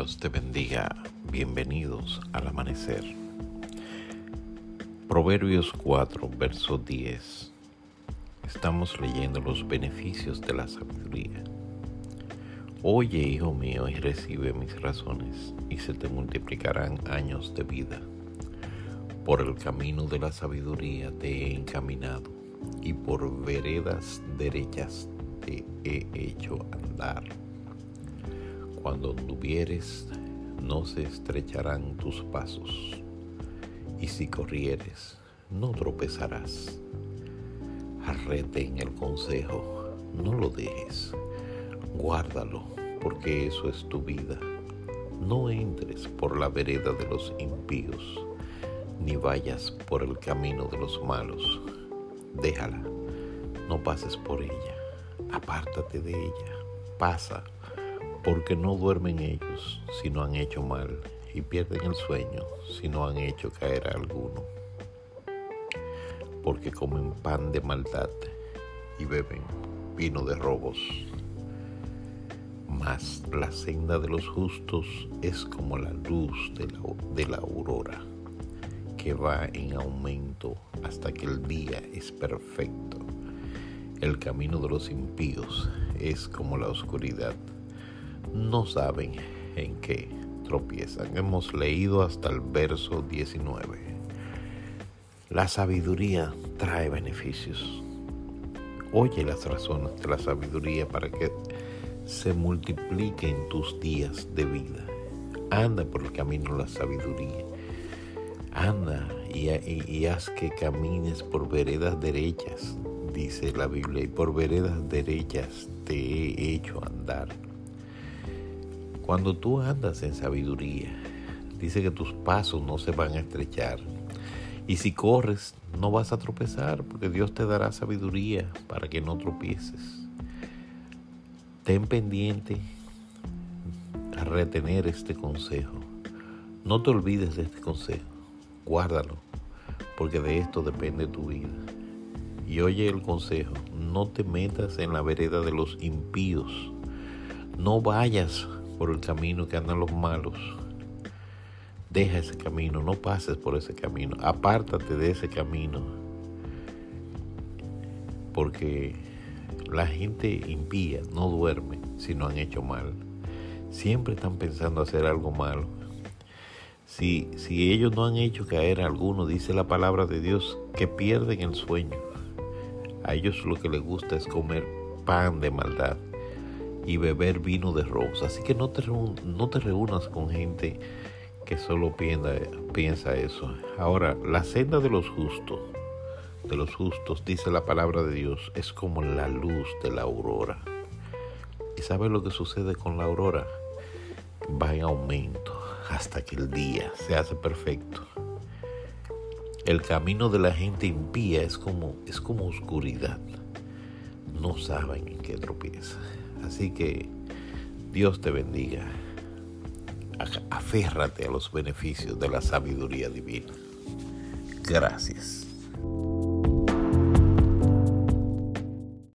Dios te bendiga. Bienvenidos al amanecer. Proverbios 4, verso 10. Estamos leyendo los beneficios de la sabiduría. Oye, hijo mío, y recibe mis razones, y se te multiplicarán años de vida. Por el camino de la sabiduría te he encaminado, y por veredas derechas te he hecho andar. Cuando anduvieres, no se estrecharán tus pasos, y si corrieres, no tropezarás. Arrete en el consejo, no lo dejes, guárdalo, porque eso es tu vida. No entres por la vereda de los impíos, ni vayas por el camino de los malos. Déjala, no pases por ella, apártate de ella, pasa, porque no duermen ellos si no han hecho mal, y pierden el sueño si no han hecho caer a alguno. Porque comen pan de maldad y beben vino de robos. Mas la senda de los justos es como la luz de la aurora, que va en aumento hasta que el día es perfecto. El camino de los impíos es como la oscuridad, no saben en qué tropiezan. Hemos leído hasta el verso 19. La sabiduría trae beneficios. Oye las razones de la sabiduría para que se multipliquen tus días de vida. Anda por el camino de la sabiduría. Anda y haz que camines por veredas derechas, dice la Biblia, y por veredas derechas te he hecho andar. Cuando tú andas en sabiduría, dice que tus pasos no se van a estrechar. Y si corres, no vas a tropezar, porque Dios te dará sabiduría para que no tropieces. Ten pendiente a retener este consejo. No te olvides de este consejo. Guárdalo, porque de esto depende tu vida. Y oye el consejo, no te metas en la vereda de los impíos. No vayas por el camino que andan los malos. Deja ese camino, no pases por ese camino, apártate de ese camino, porque la gente impía no duerme si no han hecho mal. Siempre están pensando hacer algo malo. Si ellos no han hecho caer a alguno, dice la palabra de Dios, que pierden el sueño. A ellos lo que les gusta es comer pan de maldad y beber vino de robos. Así que no te reúnas con gente que solo piensa eso. Ahora, la senda de los justos, dice la palabra de Dios, es como la luz de la aurora. ¿Y sabes lo que sucede con la aurora? Va en aumento hasta que el día se hace perfecto. El camino de la gente impía es como oscuridad. No saben en qué tropieza. Así que Dios te bendiga. Aférrate a los beneficios de la sabiduría divina. Gracias.